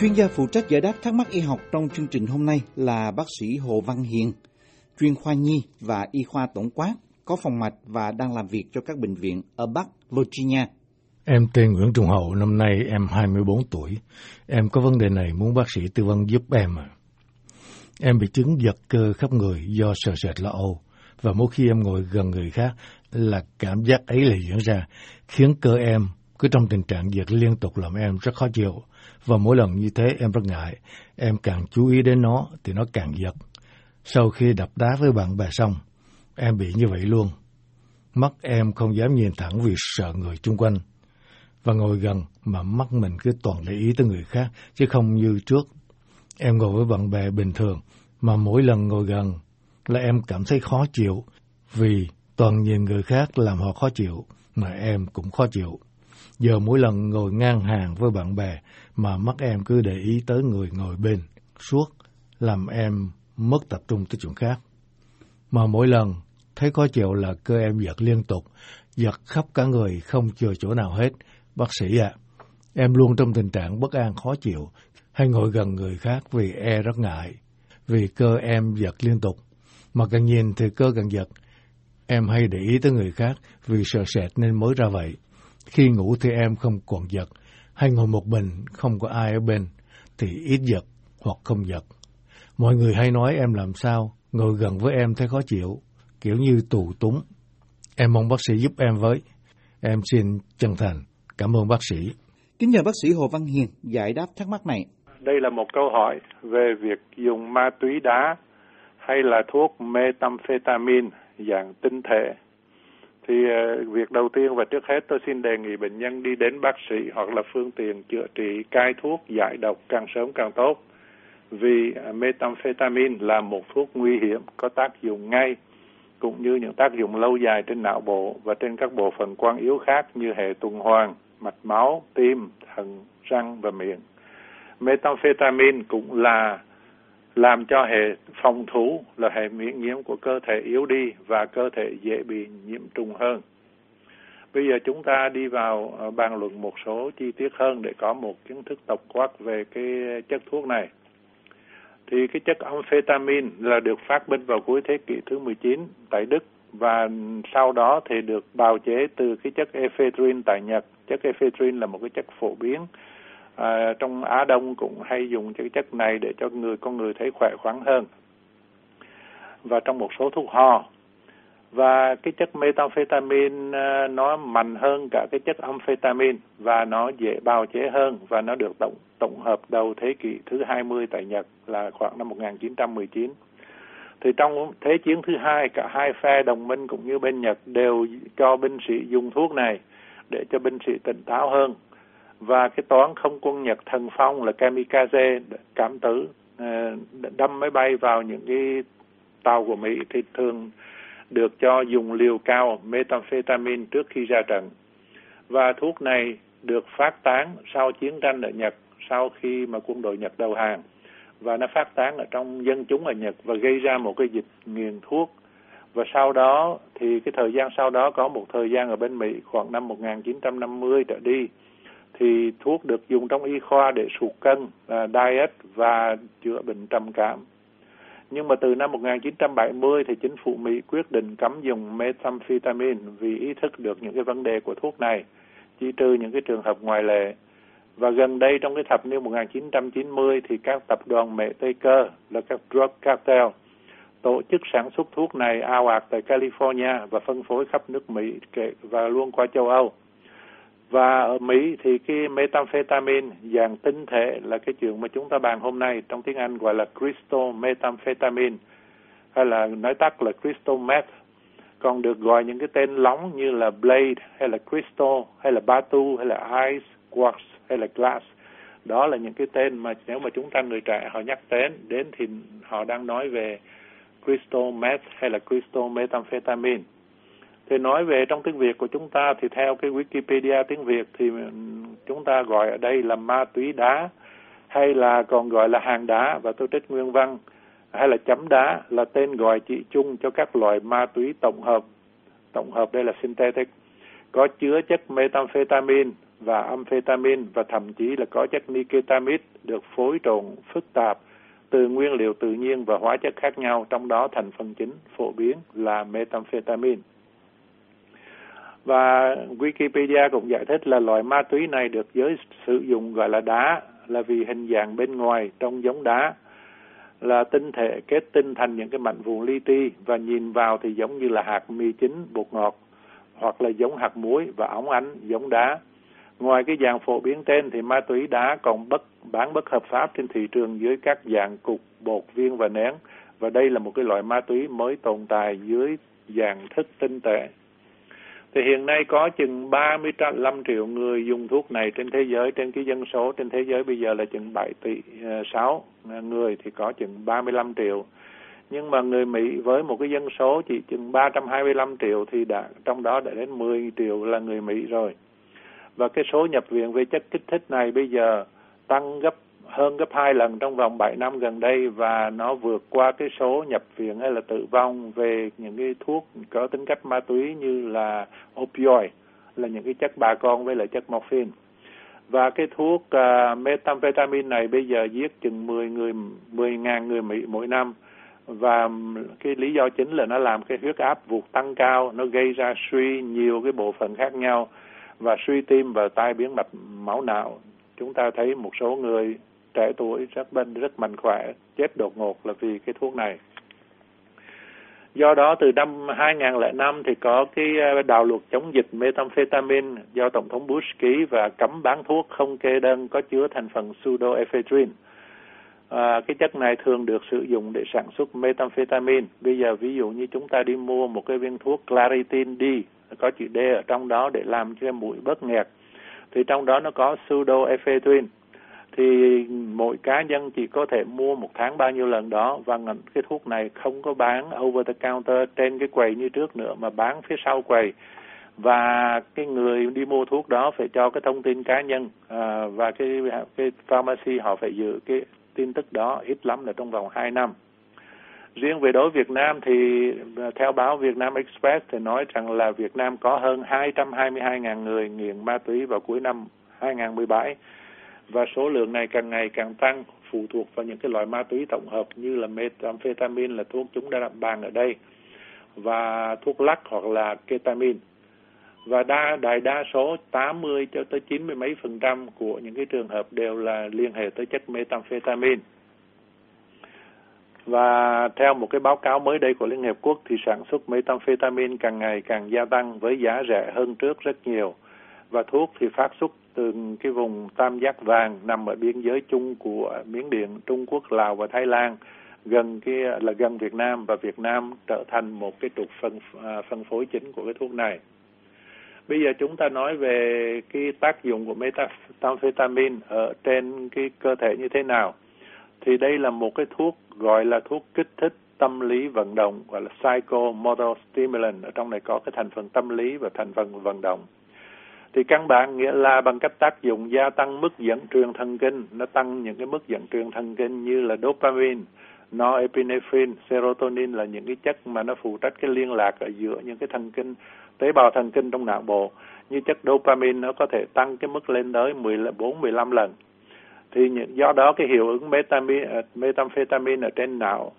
Chuyên gia phụ trách giải đáp thắc mắc y học trong chương trình hôm nay là bác sĩ Hồ Văn Hiền, chuyên khoa nhi và y khoa tổng quát, có phòng mạch và đang làm việc cho các bệnh viện ở Bắc Virginia. Em tên Nguyễn Trung Hậu, năm nay em 24 tuổi. Em có vấn đề này muốn bác sĩ tư vấn giúp em. Em bị chứng giật cơ khắp người do sợ sệt lo âu, và mỗi khi em ngồi gần người khác là cảm giác ấy lại diễn ra, khiến cơ em cứ trong tình trạng giật liên tục làm em rất khó chịu, và mỗi lần như thế em rất ngại. Em càng chú ý đến nó thì nó càng giật. Sau khi đập đá với bạn bè xong, em bị như vậy luôn. Mắt em không dám nhìn thẳng vì sợ người chung quanh, và ngồi gần mà mắt mình cứ toàn để ý tới người khác chứ không như trước. Em ngồi với bạn bè bình thường, mà mỗi lần ngồi gần là em cảm thấy khó chịu vì toàn nhìn người khác làm họ khó chịu, mà em cũng khó chịu. Giờ mỗi lần ngồi ngang hàng với bạn bè mà mắt em cứ để ý tới người ngồi bên suốt, làm em mất tập trung tới chuyện khác. Mà mỗi lần thấy khó chịu là cơ em giật liên tục, giật khắp cả người không chừa chỗ nào hết. Bác sĩ ạ, em luôn trong tình trạng bất an khó chịu, hay ngồi gần người khác vì e rất ngại, vì cơ em giật liên tục. Mà càng nhìn thì cơ càng giật. Em hay để ý tới người khác vì sợ sệt nên mới ra vậy. Khi ngủ thì em không còn giật, hay ngồi một mình không có ai ở bên thì ít giật hoặc không giật. Mọi người hay nói em làm sao ngồi gần với em thấy khó chịu, kiểu như tù túng. Em mong bác sĩ giúp em với. Em xin chân thành cảm ơn bác sĩ. Kính nhờ bác sĩ Hồ Văn Hiền giải đáp thắc mắc này. Đây là một câu hỏi về việc dùng ma túy đá hay là thuốc methamphetamine dạng tinh thể. Thì việc đầu tiên và trước hết tôi xin đề nghị bệnh nhân đi đến bác sĩ hoặc là phương tiện chữa trị cai thuốc giải độc càng sớm càng tốt. Vì methamphetamine là một thuốc nguy hiểm có tác dụng ngay, cũng như những tác dụng lâu dài trên não bộ và trên các bộ phận quan yếu khác như hệ tuần hoàn, mạch máu, tim, thận, răng và miệng. Methamphetamine cũng là làm cho hệ phòng thủ là hệ miễn nhiễm của cơ thể yếu đi và cơ thể dễ bị nhiễm trùng hơn. Bây giờ chúng ta đi vào bàn luận một số chi tiết hơn để có một kiến thức tổng quát về cái chất thuốc này. Thì cái chất amphetamine là được phát minh vào cuối thế kỷ thứ 19 tại Đức, và sau đó thì được bào chế từ cái chất ephedrine tại Nhật. Chất ephedrine là một cái chất phổ biến. Trong Á Đông cũng hay dùng cái chất này để cho con người thấy khỏe khoắn hơn, và trong một số thuốc ho. Và cái chất methamphetamine nó mạnh hơn cả cái chất amphetamine, và nó dễ bào chế hơn, và nó được tổng hợp đầu thế kỷ thứ 20 tại Nhật là khoảng năm 1919. Thì trong Thế chiến thứ 2, cả hai phe đồng minh cũng như bên Nhật đều cho binh sĩ dùng thuốc này để cho binh sĩ tỉnh táo hơn. Và cái toán không quân Nhật thần phong là Kamikaze, cảm tử, đâm máy bay vào những cái tàu của Mỹ thì thường được cho dùng liều cao methamphetamine trước khi ra trận. Và thuốc này được phát tán sau chiến tranh ở Nhật, sau khi mà quân đội Nhật đầu hàng. Và nó phát tán ở trong dân chúng ở Nhật và gây ra một cái dịch nghiện thuốc. Và sau đó thì cái thời gian sau đó có một thời gian ở bên Mỹ khoảng năm 1950 trở đi, thì thuốc được dùng trong y khoa để sụt cân, diet và chữa bệnh trầm cảm. Nhưng mà từ năm 1970 thì chính phủ Mỹ quyết định cấm dùng methamphetamine vì ý thức được những cái vấn đề của thuốc này, chỉ trừ những cái trường hợp ngoại lệ. Và gần đây trong cái thập niên 1990 thì các tập đoàn Mẹ Tây Cơ là các drug cartel tổ chức sản xuất thuốc này ào ạt tại California và phân phối khắp nước Mỹ và luôn qua châu Âu. Và ở Mỹ thì cái methamphetamine dạng tinh thể là cái chuyện mà chúng ta bàn hôm nay, trong tiếng Anh gọi là crystal methamphetamine, hay là nói tắt là crystal meth, còn được gọi những cái tên lóng như là blade hay là crystal hay là batu hay là ice, quartz hay là glass. Đó là những cái tên mà nếu mà chúng ta người trẻ họ nhắc đến thì họ đang nói về crystal meth hay là crystal methamphetamine. Thì nói về trong tiếng Việt của chúng ta thì theo cái Wikipedia tiếng Việt thì chúng ta gọi ở đây là ma túy đá, hay là còn gọi là hàng đá, và tôi trích nguyên văn, hay là chấm đá là tên gọi chỉ chung cho các loại ma túy tổng hợp đây là synthetic, có chứa chất methamphetamine và amphetamine và thậm chí là có chất niketamine được phối trộn phức tạp từ nguyên liệu tự nhiên và hóa chất khác nhau, trong đó thành phần chính phổ biến là methamphetamine. Và Wikipedia cũng giải thích là loại ma túy này được giới sử dụng gọi là đá là vì hình dạng bên ngoài trông giống đá, là tinh thể kết tinh thành những cái mảnh vụn li ti và nhìn vào thì giống như là hạt mì chính bột ngọt hoặc là giống hạt muối và óng ánh giống đá. Ngoài cái dạng phổ biến trên thì ma túy đá còn bán bất hợp pháp trên thị trường dưới các dạng cục, bột, viên và nén, và đây là một cái loại ma túy mới tồn tại dưới dạng thức tinh thể. Thì hiện nay có chừng 35 triệu người dùng thuốc này trên thế giới, trên cái dân số trên thế giới bây giờ là chừng 7 tỷ 6 người thì có chừng 35 triệu. Nhưng mà người Mỹ với một cái dân số chỉ chừng 325 triệu thì trong đó đã đến 10 triệu là người Mỹ rồi. Và cái số nhập viện về chất kích thích này bây giờ tăng hơn gấp 2 lần trong vòng 7 năm gần đây, và nó vượt qua cái số nhập viện hay là tử vong về những cái thuốc có tính cách ma túy như là opioid, là những cái chất bà con với lại chất morphine. Và cái thuốc methamphetamine này bây giờ giết chừng 10.000 người Mỹ mỗi năm, và cái lý do chính là nó làm cái huyết áp vụt tăng cao, nó gây ra suy nhiều cái bộ phận khác nhau và suy tim và tai biến mạch máu não. Chúng ta thấy một số người trẻ tuổi rất mạnh khỏe chết đột ngột là vì cái thuốc này. Do đó từ năm 2005 thì có cái đạo luật chống dịch methamphetamine do Tổng thống Bush ký và cấm bán thuốc không kê đơn có chứa thành phần pseudoephedrine. Cái chất này thường được sử dụng để sản xuất methamphetamine. Bây giờ ví dụ như chúng ta đi mua một cái viên thuốc Claritin D có chữ D ở trong đó để làm cho mũi bớt nghẹt, thì trong đó nó có pseudoephedrine. Thì mỗi cá nhân chỉ có thể mua một tháng bao nhiêu lần đó, và cái thuốc này không có bán over the counter trên cái quầy như trước nữa mà bán phía sau quầy. Và cái người đi mua thuốc đó phải cho cái thông tin cá nhân và cái pharmacy họ phải giữ cái tin tức đó ít lắm là trong vòng 2 năm. Riêng về đối Việt Nam thì theo báo Việt Nam Express thì nói rằng là Việt Nam có hơn 222.000 người nghiện ma túy vào cuối năm 2017, và số lượng này càng ngày càng tăng phụ thuộc vào những cái loại ma túy tổng hợp như là methamphetamine là thuốc chúng đã bàn ở đây, và thuốc lắc hoặc là ketamine. Và đại đa số 80 cho tới 90 mấy phần trăm của những cái trường hợp đều là liên hệ tới chất methamphetamine. Và theo một cái báo cáo mới đây của Liên Hiệp Quốc thì sản xuất methamphetamine càng ngày càng gia tăng với giá rẻ hơn trước rất nhiều. Và thuốc thì phát xuất từ cái vùng tam giác vàng nằm ở biên giới chung của Miến Điện, Trung Quốc, Lào và Thái Lan, gần Việt Nam, và Việt Nam trở thành một cái trục phân phối chính của cái thuốc này. Bây giờ chúng ta nói về cái tác dụng của methamphetamine ở trên cái cơ thể như thế nào. Thì đây là một cái thuốc gọi là thuốc kích thích tâm lý vận động, gọi là psychomotor stimulant. Ở trong này có cái thành phần tâm lý và thành phần vận động. Thì căn bản nghĩa là bằng cách tác dụng gia tăng mức dẫn truyền thần kinh, nó tăng những cái mức dẫn truyền thần kinh như là dopamine, norepinephrine, serotonin là những cái chất mà nó phụ trách cái liên lạc ở giữa những cái thần kinh, tế bào thần kinh trong não bộ. Như chất dopamine nó có thể tăng cái mức lên tới 14-15 lần. Thì do đó cái hiệu ứng methamphetamine ở trên não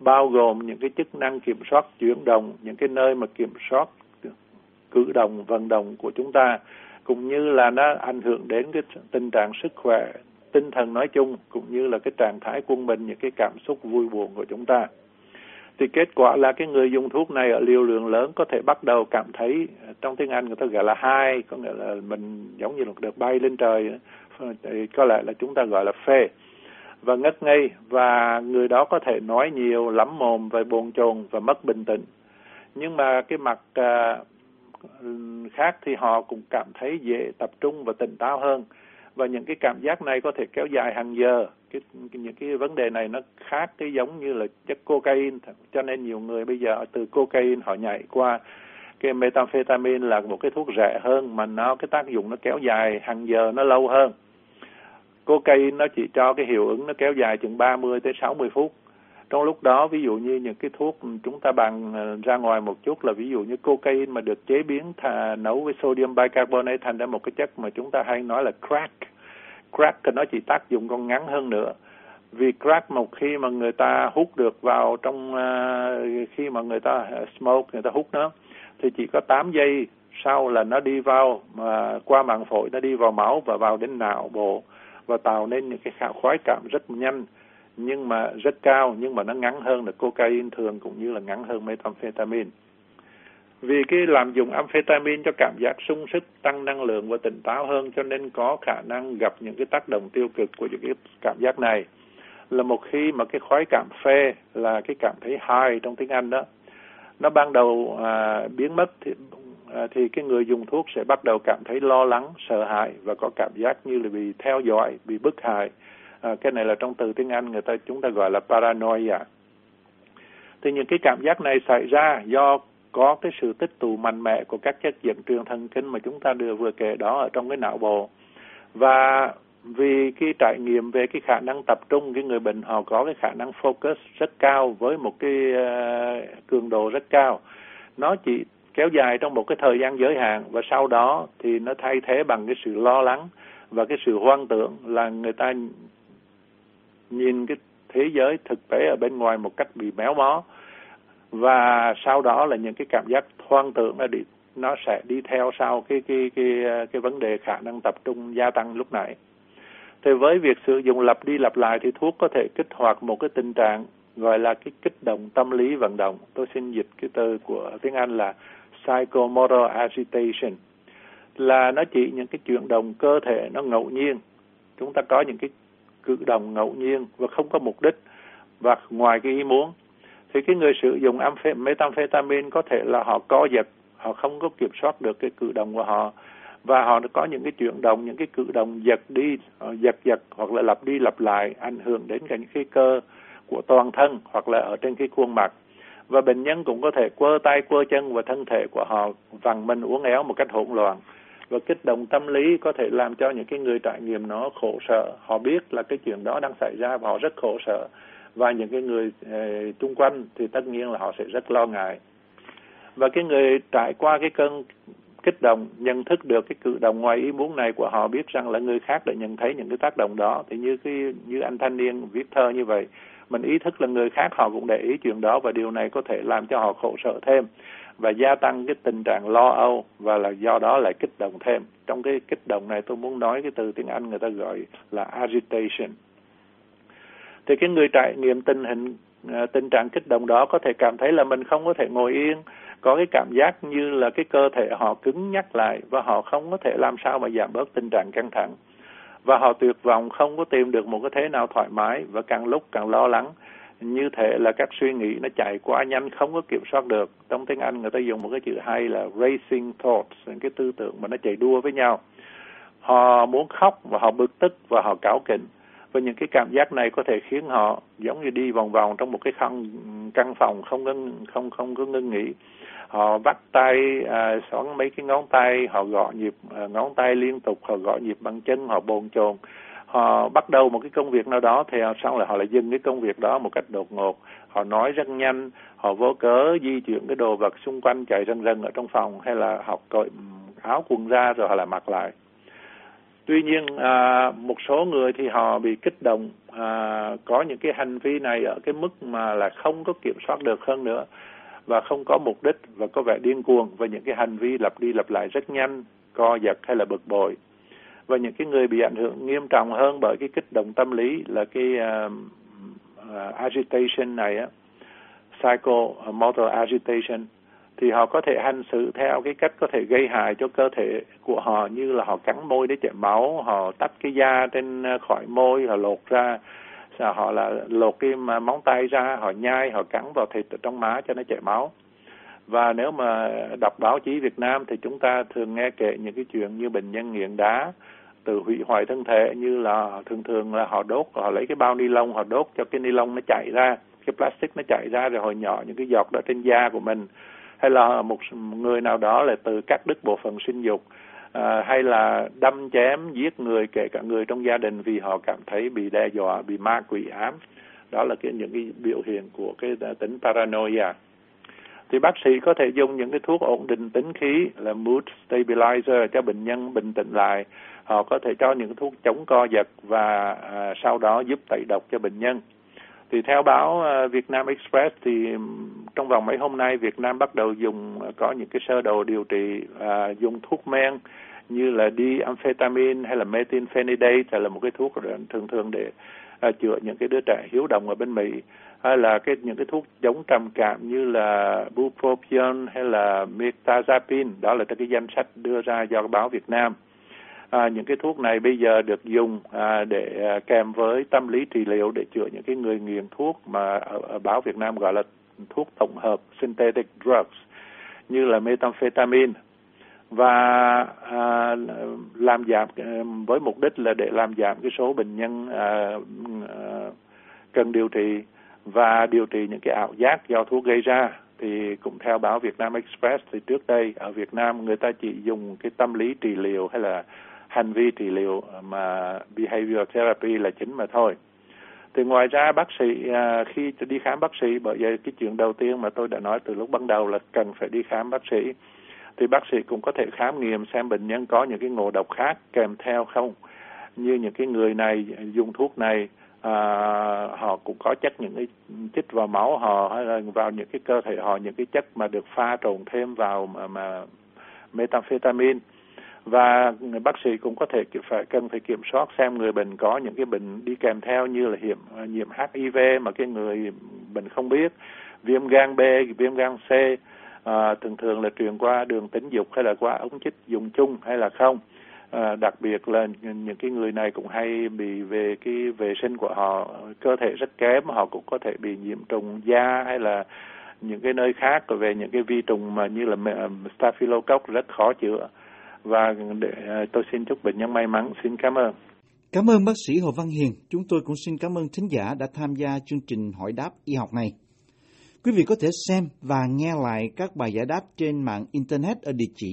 bao gồm những cái chức năng kiểm soát chuyển động, những cái nơi mà kiểm soát cử động, vận động của chúng ta, cũng như là nó ảnh hưởng đến cái tình trạng sức khỏe, tinh thần nói chung, cũng như là cái trạng thái quân bình, những cái cảm xúc vui buồn của chúng ta. Thì kết quả là cái người dùng thuốc này ở liều lượng lớn có thể bắt đầu cảm thấy, trong tiếng Anh người ta gọi là high, có nghĩa là mình giống như là được bay lên trời, có lẽ là chúng ta gọi là phê, và ngất ngây, và người đó có thể nói nhiều, lắm mồm và bồn chồn và mất bình tĩnh. Nhưng mà cái mặt khác thì họ cũng cảm thấy dễ tập trung và tỉnh táo hơn, và những cái cảm giác này có thể kéo dài hàng giờ. Những cái vấn đề này nó khác cái giống như là chất cocaine, cho nên nhiều người bây giờ từ cocaine họ nhảy qua cái methamphetamine là một cái thuốc rẻ hơn mà nó cái tác dụng nó kéo dài hàng giờ, nó lâu hơn. Cocaine nó chỉ cho cái hiệu ứng nó kéo dài chừng 30 tới 60 phút, Trong lúc đó, ví dụ như những cái thuốc chúng ta bàn ra ngoài một chút là ví dụ như cocaine mà được chế biến nấu với sodium bicarbonate thành ra một cái chất mà chúng ta hay nói là crack. Crack thì nó chỉ tác dụng còn ngắn hơn nữa. Vì crack một khi mà người ta hút được vào trong, khi mà người ta smoke, người ta hút nó, thì chỉ có 8 giây sau là nó đi vào, mà qua màng phổi nó đi vào máu và vào đến não bộ và tạo nên những cái khoái cảm rất nhanh, nhưng mà rất cao, nhưng mà nó ngắn hơn là cocaine thường cũng như là ngắn hơn methamphetamine. Vì cái lạm dụng amphetamine cho cảm giác sung sức, tăng năng lượng và tỉnh táo hơn, cho nên có khả năng gặp những cái tác động tiêu cực của những cái cảm giác này. Là một khi mà cái khoái cảm phê là cái cảm thấy high trong tiếng Anh đó, nó ban đầu biến mất thì cái người dùng thuốc sẽ bắt đầu cảm thấy lo lắng, sợ hãi và có cảm giác như là bị theo dõi, bị bức hại. Cái này là trong từ tiếng Anh chúng ta gọi là paranoia. Thì những cái cảm giác này xảy ra do có cái sự tích tụ mạnh mẽ của các chất dẫn truyền thần kinh mà chúng ta vừa kể đó ở trong cái não bộ. Và vì cái trải nghiệm về cái khả năng tập trung, cái người bệnh họ có cái khả năng focus rất cao với một cái cường độ rất cao. Nó chỉ kéo dài trong một cái thời gian giới hạn và sau đó thì nó thay thế bằng cái sự lo lắng và cái sự hoang tưởng, là người ta nhìn cái thế giới thực tế ở bên ngoài một cách bị méo mó. Và sau đó là những cái cảm giác hoang tưởng nó sẽ đi theo sau cái vấn đề khả năng tập trung gia tăng lúc nãy. Thì với việc sử dụng lặp đi lặp lại thì thuốc có thể kích hoạt một cái tình trạng gọi là cái kích động tâm lý vận động. Tôi xin dịch cái từ của tiếng Anh là psychomotor agitation. Là nó chỉ những cái chuyển động cơ thể nó ngẫu nhiên. Chúng ta có những cái cử động ngẫu nhiên và không có mục đích và ngoài cái ý muốn. Thì cái người sử dụng methamphetamine có thể là họ co giật, họ không có kiểm soát được cái cử động của họ. Và họ có những cái chuyển động, những cái cử động giật hoặc là lặp đi lặp lại, ảnh hưởng đến cả những cái cơ của toàn thân hoặc là ở trên cái khuôn mặt. Và bệnh nhân cũng có thể quơ tay, quơ chân và thân thể của họ vằn mình uốn éo một cách hỗn loạn. Và kích động tâm lý có thể làm cho những cái người trải nghiệm nó khổ sở. Họ biết là cái chuyện đó đang xảy ra và họ rất khổ sở. Và những cái người xung quanh thì tất nhiên là họ sẽ rất lo ngại. Và cái người trải qua cái cơn kích động nhận thức được cái cử động ngoài ý muốn này của họ, biết rằng là người khác đã nhận thấy những cái tác động đó. Thì như anh thanh niên viết thơ như vậy, mình ý thức là người khác họ cũng để ý chuyện đó và điều này có thể làm cho họ khổ sở thêm và gia tăng cái tình trạng lo âu và là do đó lại kích động thêm. Trong cái kích động này tôi muốn nói cái từ tiếng Anh người ta gọi là agitation. Thì cái người trải nghiệm tình trạng kích động đó có thể cảm thấy là mình không có thể ngồi yên, có cái cảm giác như là cái cơ thể họ cứng nhắc lại và họ không có thể làm sao mà giảm bớt tình trạng căng thẳng. Và họ tuyệt vọng không có tìm được một cái thế nào thoải mái và càng lúc càng lo lắng. Như thế là các suy nghĩ nó chạy quá nhanh, không có kiểm soát được. Trong tiếng Anh người ta dùng một cái chữ hay là racing thoughts, những cái tư tưởng mà nó chạy đua với nhau. Họ muốn khóc và họ bực tức và họ cáu kỉnh. Và những cái cảm giác này có thể khiến họ giống như đi vòng vòng trong một cái căn phòng không có ngưng nghỉ. Họ bắt tay, xoắn mấy cái ngón tay, họ gõ nhịp ngón tay liên tục, họ gõ nhịp bằng chân, họ bồn chồn. Họ bắt đầu một cái công việc nào đó thì xong là họ lại dừng cái công việc đó một cách đột ngột. Họ nói rất nhanh, họ vô cớ di chuyển cái đồ vật xung quanh chạy rần rần ở trong phòng, hay là họ cởi áo quần ra rồi họ lại mặc lại. Tuy nhiên một số người thì họ bị kích động, có những cái hành vi này ở cái mức mà là không có kiểm soát được hơn nữa và không có mục đích và có vẻ điên cuồng và những cái hành vi lặp đi lặp lại rất nhanh, co giật hay là bực bội. Và những cái người bị ảnh hưởng nghiêm trọng hơn bởi cái kích động tâm lý là cái agitation này, psychomotor agitation, thì họ có thể hành xử theo cái cách có thể gây hại cho cơ thể của họ, như là họ cắn môi để chảy máu, họ tách cái da trên khỏi môi, họ lột ra, họ là lột cái móng tay ra, họ nhai, họ cắn vào thịt ở trong má cho nó chảy máu. Và nếu mà đọc báo chí Việt Nam thì chúng ta thường nghe kể những cái chuyện như bệnh nhân nghiện đá tự hủy hoại thân thể, như là thường là họ đốt, họ lấy cái bao ni lông, họ đốt cho cái ni lông nó chảy ra, cái plastic nó chảy ra rồi họ nhỏ những cái giọt đó trên da của mình. Hay là một người nào đó là tự cắt đứt bộ phận sinh dục, hay là đâm chém, giết người, kể cả người trong gia đình vì họ cảm thấy bị đe dọa, bị ma quỷ ám. Đó là những biểu hiện của tính paranoia. Thì bác sĩ có thể dùng những thuốc ổn định tính khí là mood stabilizer cho bệnh nhân bình tĩnh lại. Họ có thể cho những thuốc chống co giật và sau đó giúp tẩy độc cho bệnh nhân. Thì theo báo Việt Nam Express thì trong vòng mấy hôm nay Việt Nam bắt đầu có những sơ đồ điều trị dùng thuốc men như là D-amphetamine hay là Methylphenidate là một thuốc thường thường để chữa những đứa trẻ hiếu động ở bên Mỹ, hay là những thuốc chống trầm cảm như là bupropion hay là mirtazapine. Đó là cái danh sách đưa ra do báo Việt Nam. Những thuốc này bây giờ được dùng để kèm với tâm lý trị liệu để chữa những người nghiện thuốc mà ở báo Việt Nam gọi là thuốc tổng hợp synthetic drugs như là methamphetamine, và làm giảm với mục đích là để làm giảm số bệnh nhân cần điều trị và điều trị những ảo giác do thuốc gây ra. Thì cũng theo báo Việt Nam Express thì trước đây ở Việt Nam người ta chỉ dùng tâm lý trị liệu hay là hành vi trị liệu mà behavioral therapy là chính mà thôi. Thì ngoài ra bác sĩ khi đi khám bác sĩ, bởi vậy chuyện đầu tiên mà tôi đã nói từ lúc ban đầu là cần phải đi khám bác sĩ, thì bác sĩ cũng có thể khám nghiệm xem bệnh nhân có những ngộ độc khác kèm theo không, như những người này dùng thuốc này họ cũng có chất những chích vào máu họ hay là vào những cơ thể họ những chất mà được pha trộn thêm vào mà methamphetamine. Và bác sĩ cũng có thể cần phải kiểm soát xem người bệnh có những bệnh đi kèm theo như là nhiễm HIV mà người bệnh không biết, viêm gan B, viêm gan C thường thường là truyền qua đường tính dục hay là qua ống chích dùng chung hay là không. Đặc biệt là những người này cũng hay bị về vệ sinh của họ, cơ thể rất kém, họ cũng có thể bị nhiễm trùng da hay là những nơi khác về những vi trùng mà như là Staphylococcus rất khó chữa. Và tôi xin chúc bệnh nhân may mắn. Xin cảm ơn. Cảm ơn bác sĩ Hồ Văn Hiền. Chúng tôi cũng xin cảm ơn thính giả đã tham gia chương trình hỏi đáp y học này. Quý vị có thể xem và nghe lại các bài giải đáp trên mạng Internet ở địa chỉ